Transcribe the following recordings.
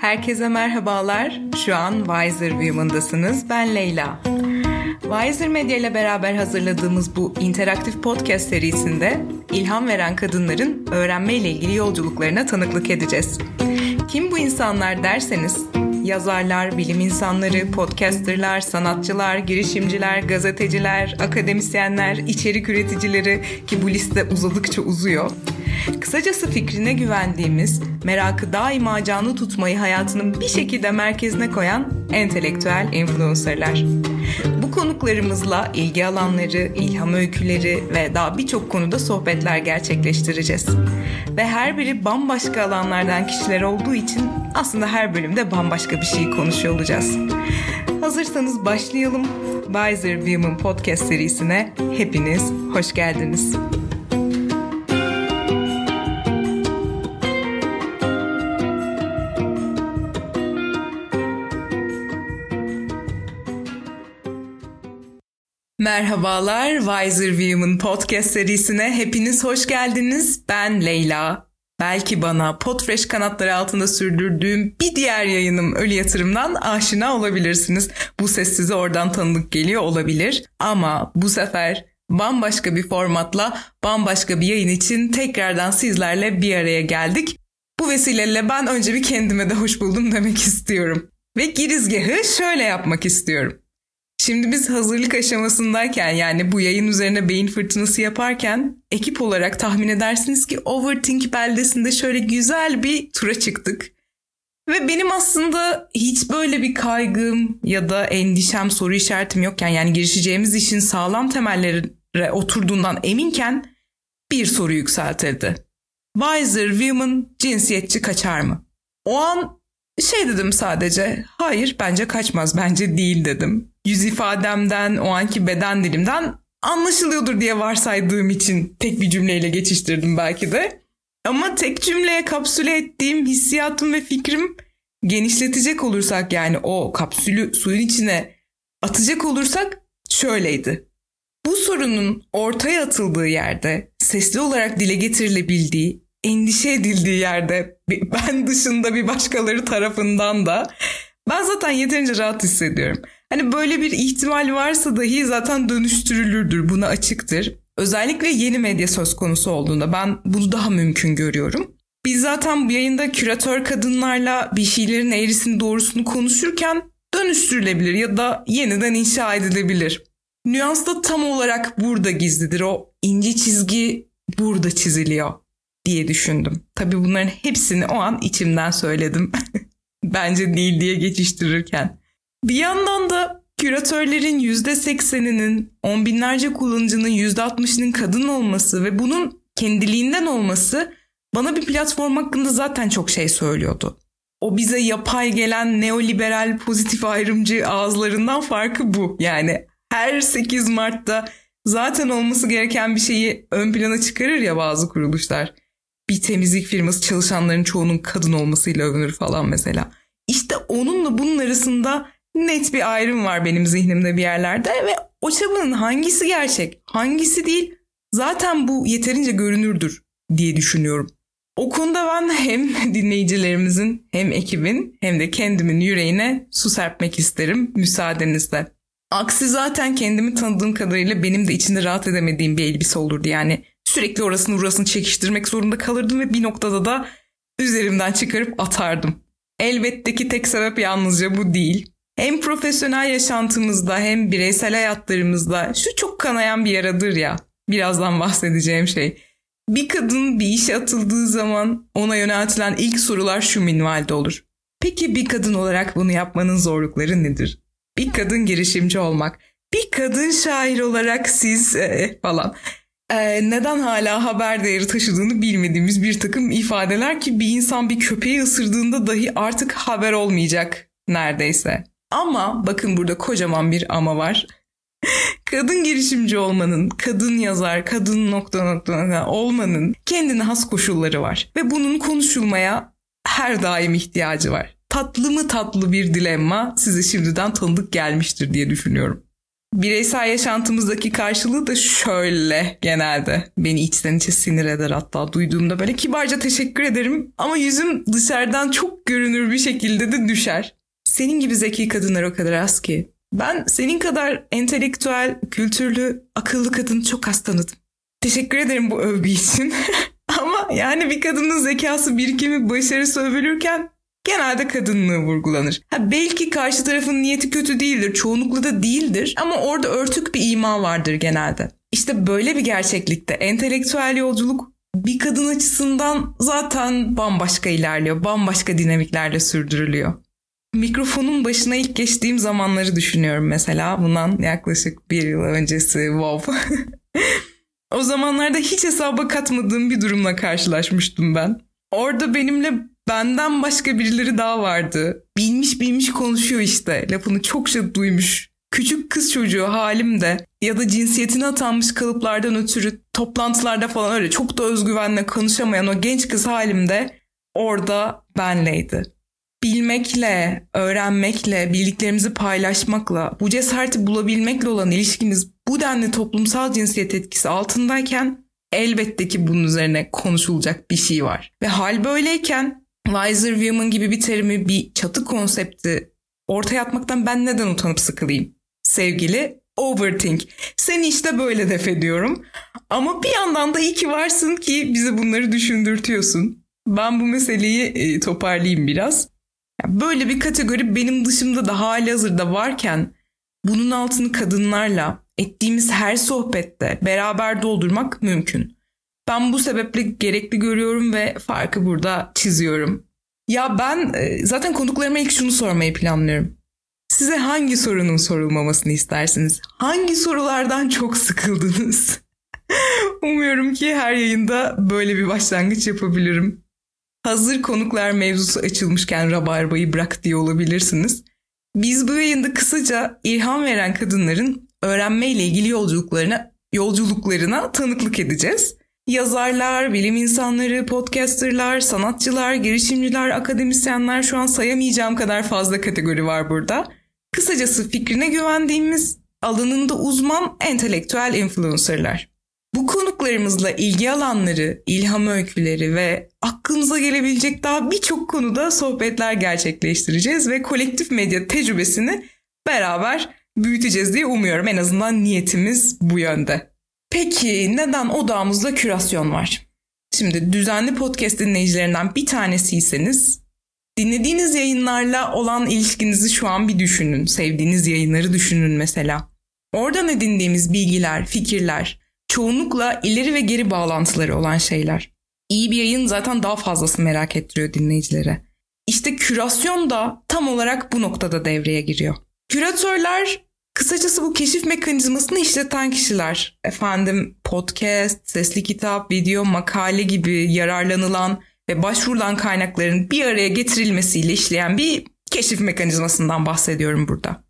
Herkese merhabalar. Şu an Wiser View'mundasınız. Ben Leyla. Wiser Media ile beraber hazırladığımız bu interaktif podcast serisinde ilham veren kadınların öğrenme ile ilgili yolculuklarına tanıklık edeceğiz. Kim bu insanlar derseniz, yazarlar, bilim insanları, podcasterlar, sanatçılar, girişimciler, gazeteciler, akademisyenler, içerik üreticileri ki bu liste uzadıkça uzuyor. Kısacası fikrine güvendiğimiz, merakı daima canlı tutmayı hayatının bir şekilde merkezine koyan entelektüel influencerlar. Bu konuklarımızla ilgi alanları, ilham öyküleri ve daha birçok konuda sohbetler gerçekleştireceğiz. Ve her biri bambaşka alanlardan kişiler olduğu için aslında her bölümde bambaşka bir şey konuşuyor olacağız. Hazırsanız başlayalım. Wiser Women podcast serisine hepiniz hoş geldiniz. Merhabalar, Wiser Women podcast serisine hepiniz hoş geldiniz. Ben Leyla. Belki bana Podfresh kanatları altında sürdürdüğüm bir diğer yayınım Ölü Yatırım'dan aşina olabilirsiniz. Bu ses size oradan tanıdık geliyor olabilir. Ama bu sefer bambaşka bir formatla, bambaşka bir yayın için tekrardan sizlerle bir araya geldik. Bu vesileyle ben önce bir kendime de hoş buldum demek istiyorum. Ve girizgahı şöyle yapmak istiyorum. Şimdi biz hazırlık aşamasındayken, yani bu yayın üzerine beyin fırtınası yaparken ekip olarak tahmin edersiniz ki Overthink beldesinde şöyle güzel bir tura çıktık. Ve benim aslında hiç böyle bir kaygım ya da endişem, soru işaretim yokken, yani girişeceğimiz işin sağlam temellere oturduğundan eminken bir soru yükseltildi. Wiser Women cinsiyetçi kaçar mı? O an şey dedim sadece, hayır bence kaçmaz, bence değil dedim. Yüz ifademden, o anki beden dilimden anlaşılıyordur diye varsaydığım için tek bir cümleyle geçiştirdim belki de. Ama tek cümleye kapsüle ettiğim hissiyatım ve fikrim, genişletecek olursak, yani o kapsülü suyun içine atacak olursak, şöyleydi. Bu sorunun ortaya atıldığı yerde, sesli olarak dile getirilebildiği, endişe edildiği yerde, ben dışında bir başkaları tarafından da ben zaten yeterince rahat hissediyorum. Hani böyle bir ihtimal varsa dahi zaten dönüştürülürdür, buna açıktır. Özellikle yeni medya söz konusu olduğunda ben bunu daha mümkün görüyorum. Biz zaten bu yayında küratör kadınlarla bir şeylerin eğrisini doğrusunu konuşurken dönüştürülebilir ya da yeniden inşa edilebilir. Nüans da tam olarak burada gizlidir, o ince çizgi burada çiziliyor diye düşündüm. Tabii bunların hepsini o an içimden söyledim. Bence değil diye geçiştirirken. Bir yandan da küratörlerin %80'inin, on binlerce kullanıcının %60'ının kadın olması ve bunun kendiliğinden olması bana bir platform hakkında zaten çok şey söylüyordu. O bize yapay gelen neoliberal pozitif ayrımcı ağızlarından farkı bu. Yani her 8 Mart'ta zaten olması gereken bir şeyi ön plana çıkarır ya bazı kuruluşlar. Bir temizlik firması çalışanların çoğunun kadın olmasıyla övünür falan mesela. İşte onunla bunun arasında net bir ayrım var benim zihnimde bir yerlerde ve o çabanın hangisi gerçek, hangisi değil, zaten bu yeterince görünürdür diye düşünüyorum. O konuda ben hem dinleyicilerimizin, hem ekibin, hem de kendimin yüreğine su serpmek isterim müsaadenizle. Aksi zaten kendimi tanıdığım kadarıyla benim de içinde rahat edemediğim bir elbise olurdu. Yani sürekli orasını burasını çekiştirmek zorunda kalırdım ve bir noktada da üzerimden çıkarıp atardım. Elbette ki tek sebep yalnızca bu değil. Hem profesyonel yaşantımızda hem bireysel hayatlarımızda şu çok kanayan bir yaradır ya, birazdan bahsedeceğim şey. Bir kadın bir işe atıldığı zaman ona yöneltilen ilk sorular şu minvalde olur. Peki bir kadın olarak bunu yapmanın zorlukları nedir? Bir kadın girişimci olmak, bir kadın şair olarak siz falan... neden hala haber değeri taşıdığını bilmediğimiz bir takım ifadeler ki bir insan bir köpeği ısırdığında dahi artık haber olmayacak neredeyse. Ama bakın burada kocaman bir ama var. Kadın girişimci olmanın, kadın yazar, kadın ... olmanın kendine has koşulları var. Ve bunun konuşulmaya her daim ihtiyacı var. Tatlı mı tatlı bir dilemma size şimdiden tanıdık gelmiştir diye düşünüyorum. bireysel yaşantımızdaki karşılığı da şöyle genelde. Beni içten içe sinir eder hatta duyduğumda böyle kibarca teşekkür ederim ama yüzüm dışarıdan çok görünür bir şekilde de düşer. Senin gibi zeki kadınlar o kadar az ki. Ben senin kadar entelektüel, kültürlü, akıllı kadını çok az tanıdım. Teşekkür ederim bu övgü için. Ama yani bir kadının zekası, birikimi, başarısı övülürken genelde kadınlığı vurgulanır. Ha, belki karşı tarafın niyeti kötü değildir, çoğunlukla da değildir ama orada örtük bir ima vardır genelde. İşte böyle bir gerçeklikte entelektüel yolculuk bir kadın açısından zaten bambaşka ilerliyor, bambaşka dinamiklerle sürdürülüyor. Mikrofonun başına ilk geçtiğim zamanları düşünüyorum mesela. Bundan yaklaşık 1 yıl öncesi. Wow. O zamanlarda hiç hesaba katmadığım bir durumla karşılaşmıştım ben. Orada benimle benden başka birileri daha vardı. Bilmiş konuşuyor işte. Lafını çokça duymuş. Küçük kız çocuğu halimde ya da cinsiyetine atanmış kalıplardan ötürü toplantılarda falan öyle çok da özgüvenle konuşamayan o genç kız halimde orada benleydi. Bilmekle, öğrenmekle, bildiklerimizi paylaşmakla, bu cesareti bulabilmekle olan ilişkimiz bu denli toplumsal cinsiyet etkisi altındayken elbette ki bunun üzerine konuşulacak bir şey var. Ve hal böyleyken Wiser Women gibi bir terimi, bir çatı konsepti ortaya atmaktan ben neden utanıp sıkılayım? Sevgili Overthink, seni işte böyle def ediyorum. Ama bir yandan da iyi ki varsın ki bize bunları düşündürtüyorsun. Ben bu meseleyi toparlayayım biraz. Böyle bir kategori benim dışımda da halihazırda varken bunun altını kadınlarla ettiğimiz her sohbette beraber doldurmak mümkün. Ben bu sebeple gerekli görüyorum ve farkı burada çiziyorum. Ya ben zaten konuklarıma ilk şunu sormayı planlıyorum. Size hangi sorunun sorulmamasını istersiniz? Hangi sorulardan çok sıkıldınız? Umuyorum ki her yayında böyle bir başlangıç yapabilirim. Hazır konuklar mevzusu açılmışken rabarbayı bırak diye olabilirsiniz. Biz bu yayında kısaca ilham veren kadınların öğrenmeyle ilgili yolculuklarına tanıklık edeceğiz. Yazarlar, bilim insanları, podcasterlar, sanatçılar, girişimciler, akademisyenler, şu an sayamayacağım kadar fazla kategori var burada. Kısacası fikrine güvendiğimiz alanında uzman entelektüel influencerlar. Bu konuklarımızla ilgi alanları, ilham öyküleri ve aklınıza gelebilecek daha birçok konuda sohbetler gerçekleştireceğiz ve kolektif medya tecrübesini beraber büyüteceğiz diye umuyorum. En azından niyetimiz bu yönde. Peki neden odağımızda kürasyon var? Şimdi düzenli podcast dinleyicilerinden bir tanesiyseniz dinlediğiniz yayınlarla olan ilişkinizi şu an bir düşünün. Sevdiğiniz yayınları düşünün mesela. Oradan edindiğimiz bilgiler, fikirler çoğunlukla ileri ve geri bağlantıları olan şeyler. İyi bir yayın zaten daha fazlasını merak ettiriyor dinleyicilere. İşte kürasyon da tam olarak bu noktada devreye giriyor. Küratörler kısacası bu keşif mekanizmasını işleten kişiler. Efendim podcast, sesli kitap, video, makale gibi yararlanılan ve başvurulan kaynakların bir araya getirilmesiyle işleyen bir keşif mekanizmasından bahsediyorum burada.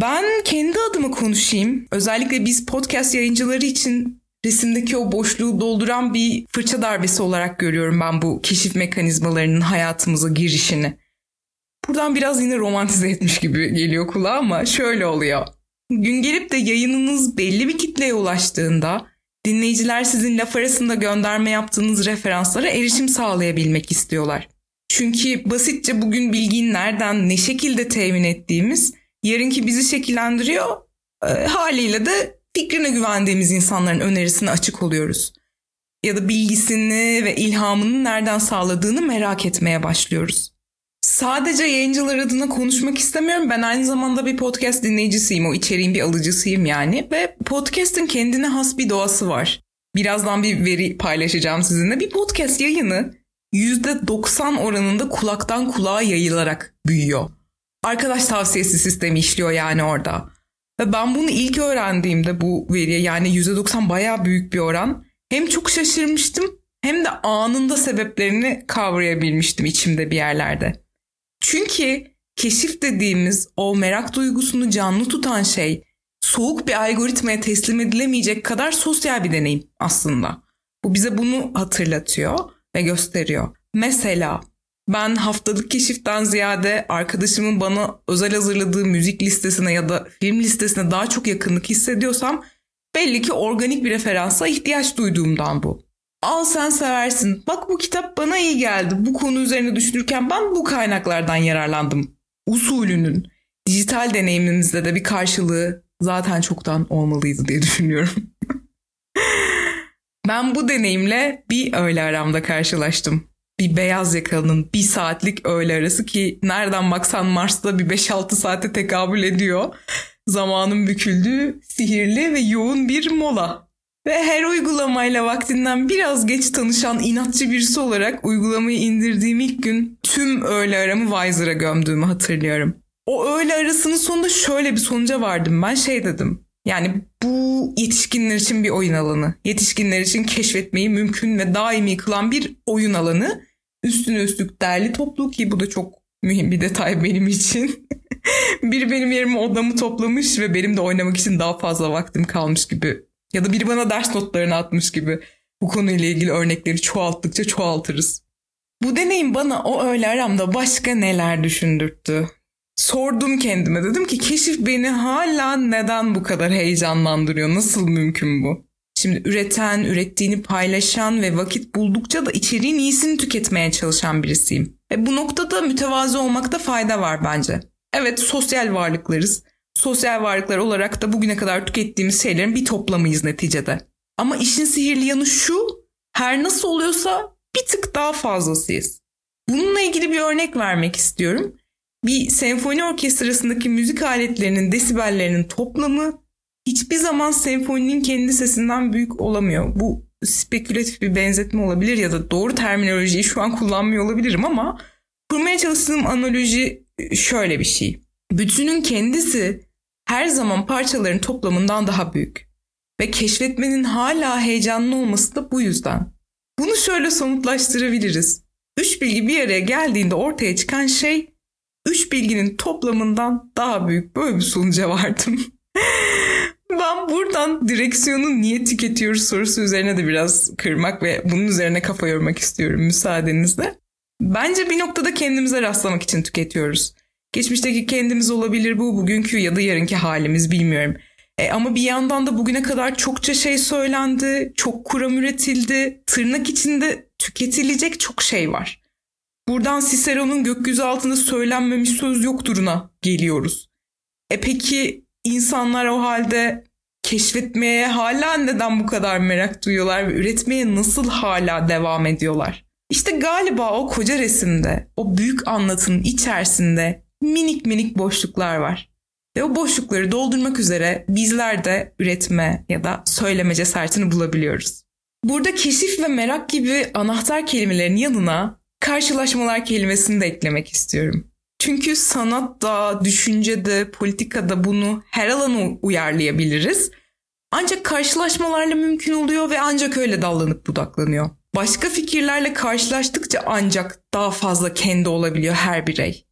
Ben kendi adıma konuşayım. Özellikle biz podcast yayıncıları için resimdeki o boşluğu dolduran bir fırça darbesi olarak görüyorum ben bu keşif mekanizmalarının hayatımıza girişini. Buradan biraz yine romantize etmiş gibi geliyor kulağa ama şöyle oluyor. Gün gelip de yayınınız belli bir kitleye ulaştığında dinleyiciler sizin laf arasında gönderme yaptığınız referanslara erişim sağlayabilmek istiyorlar. Çünkü basitçe bugün bilgiyi nereden, ne şekilde temin ettiğimiz yarınki bizi şekillendiriyor, haliyle de fikrine güvendiğimiz insanların önerisine açık oluyoruz. Ya da bilgisini ve ilhamını nereden sağladığını merak etmeye başlıyoruz. Sadece yayıncılar adına konuşmak istemiyorum. Ben aynı zamanda bir podcast dinleyicisiyim, o içeriğin bir alıcısıyım yani. Ve podcast'in kendine has bir doğası var. Birazdan bir veri paylaşacağım sizinle. Bir podcast yayını %90 oranında kulaktan kulağa yayılarak büyüyor. Arkadaş tavsiyesi sistemi işliyor yani orada. Ve ben bunu ilk öğrendiğimde bu veriye, yani %90 bayağı büyük bir oran. Hem çok şaşırmıştım hem de anında sebeplerini kavrayabilmiştim içimde bir yerlerde. Çünkü keşif dediğimiz o merak duygusunu canlı tutan şey soğuk bir algoritmaya teslim edilemeyecek kadar sosyal bir deneyim aslında. Bu bize bunu hatırlatıyor ve gösteriyor. Mesela ben haftalık keşiften ziyade arkadaşımın bana özel hazırladığı müzik listesine ya da film listesine daha çok yakınlık hissediyorsam belli ki organik bir referansa ihtiyaç duyduğumdan bu. Al sen seversin, bak bu kitap bana iyi geldi, bu konu üzerine düşünürken ben bu kaynaklardan yararlandım usulünün dijital deneyimimizde de bir karşılığı zaten çoktan olmalıydı diye düşünüyorum. Ben bu deneyimle bir öğle aramda karşılaştım. Bir beyaz yakalının bir saatlik öğle arası ki nereden baksan Mars'ta bir 5-6 saate tekabül ediyor. Zamanın büküldüğü sihirli ve yoğun bir mola. Ve her uygulamayla vaktinden biraz geç tanışan inatçı birisi olarak uygulamayı indirdiğim ilk gün tüm öğle aramı Wiser'a gömdüğümü hatırlıyorum. O öğle arasının sonunda şöyle bir sonuca vardım. Ben dedim. Yani bu yetişkinler için bir oyun alanı. Yetişkinler için keşfetmeyi mümkün ve daimi kılan bir oyun alanı. Üstüne üstlük derli toplu ki bu da çok mühim bir detay benim için. Biri benim yerime odamı toplamış ve benim de oynamak için daha fazla vaktim kalmış gibi. Ya da biri bana ders notlarını atmış gibi. Bu konuyla ilgili örnekleri çoğalttıkça çoğaltırız. Bu deneyim bana o öğle aramda başka neler düşündürttü? Sordum kendime, dedim ki keşif beni hala neden bu kadar heyecanlandırıyor? Nasıl mümkün bu? Şimdi üreten, ürettiğini paylaşan ve vakit buldukça da içeriğin iyisini tüketmeye çalışan birisiyim. Ve bu noktada mütevazı olmakta fayda var bence. Evet, sosyal varlıklarız. Sosyal varlıklar olarak da bugüne kadar tükettiğimiz şeylerin bir toplamıyız neticede. Ama işin sihirli yanı şu, her nasıl oluyorsa bir tık daha fazlasıyız. Bununla ilgili bir örnek vermek istiyorum. Bir senfoni orkestrasındaki müzik aletlerinin desibellerinin toplamı hiçbir zaman senfoninin kendi sesinden büyük olamıyor. Bu spekülatif bir benzetme olabilir ya da doğru terminolojiyi şu an kullanmıyor olabilirim ama kurmaya çalıştığım analoji şöyle bir şey. Bütünün kendisi her zaman parçaların toplamından daha büyük ve keşfetmenin hala heyecanlı olması da bu yüzden. Bunu şöyle somutlaştırabiliriz. Üç bilgi bir araya geldiğinde ortaya çıkan şey üç bilginin toplamından daha büyük, böyle bir sonuca vardım. Ben buradan direksiyonu niye tüketiyoruz sorusu üzerine de biraz kırmak ve bunun üzerine kafa yormak istiyorum müsaadenizle. Bence bir noktada kendimize rastlamak için tüketiyoruz. Geçmişteki kendimiz olabilir bu, bugünkü ya da yarınki halimiz bilmiyorum. Ama bir yandan da bugüne kadar çokça şey söylendi, çok kuram üretildi, tırnak içinde tüketilecek çok şey var. Buradan Cicero'nun gökyüzü altında söylenmemiş söz yokturuna geliyoruz. Peki insanlar o halde keşfetmeye hala neden bu kadar merak duyuyorlar ve üretmeye nasıl hala devam ediyorlar? İşte galiba o koca resimde, o büyük anlatının içerisinde minik minik boşluklar var. Ve o boşlukları doldurmak üzere bizler de üretme ya da söyleme cesaretini bulabiliyoruz. Burada keşif ve merak gibi anahtar kelimelerin yanına karşılaşmalar kelimesini de eklemek istiyorum. Çünkü sanatta, düşüncede, politikada bunu her alana uyarlayabiliriz. Ancak karşılaşmalarla mümkün oluyor ve ancak öyle dallanıp budaklanıyor. Başka fikirlerle karşılaştıkça ancak daha fazla kendi olabiliyor her birey.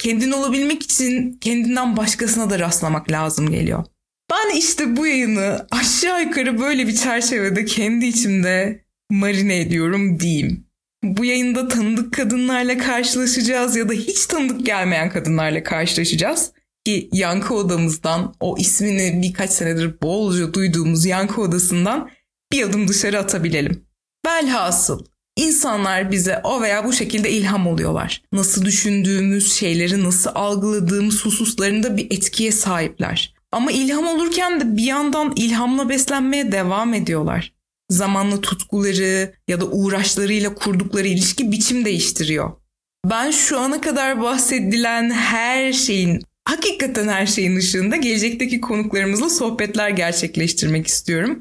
Kendin olabilmek için kendinden başkasına da rastlamak lazım geliyor. Ben bu yayını aşağı yukarı böyle bir çerçevede kendi içimde marine ediyorum diyeyim. Bu yayında tanıdık kadınlarla karşılaşacağız ya da hiç tanıdık gelmeyen kadınlarla karşılaşacağız. Ki yankı odamızdan, o ismini birkaç senedir bolca duyduğumuz yankı odasından bir adım dışarı atabilelim. Velhasıl insanlar bize o veya bu şekilde ilham oluyorlar. Nasıl düşündüğümüz şeyleri, nasıl algıladığımız hususlarında bir etkiye sahipler. Ama ilham olurken de bir yandan ilhamla beslenmeye devam ediyorlar. Zamanla tutkuları ya da uğraşlarıyla kurdukları ilişki biçim değiştiriyor. Ben şu ana kadar bahsedilen her şeyin, hakikaten her şeyin ışığında gelecekteki konuklarımızla sohbetler gerçekleştirmek istiyorum.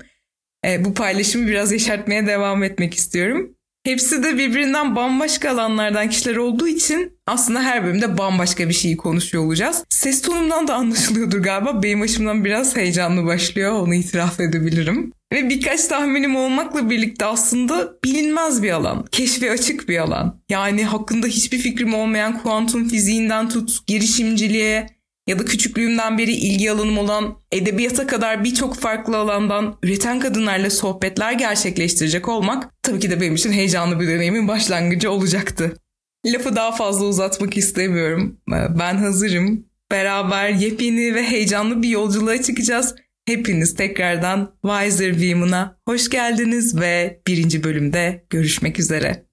Bu paylaşımı biraz yeşertmeye devam etmek istiyorum. Hepsi de birbirinden bambaşka alanlardan kişiler olduğu için aslında her bölümde bambaşka bir şeyi konuşuyor olacağız. Ses tonumdan da anlaşılıyordur galiba. Benim başımdan biraz heyecanlı başlıyor, onu itiraf edebilirim. Ve birkaç tahminim olmakla birlikte aslında bilinmez bir alan, keşfe açık bir alan. Yani hakkında hiçbir fikrim olmayan kuantum fiziğinden tut, girişimciliğe ya da küçüklüğümden beri ilgi alanım olan edebiyata kadar birçok farklı alandan üreten kadınlarla sohbetler gerçekleştirecek olmak tabii ki de benim için heyecanlı bir deneyimin başlangıcı olacaktı. lafı daha fazla uzatmak istemiyorum. Ben hazırım. Beraber yepyeni ve heyecanlı bir yolculuğa çıkacağız. Hepiniz tekrardan Wiser Women'a hoş geldiniz ve 1. bölümde görüşmek üzere.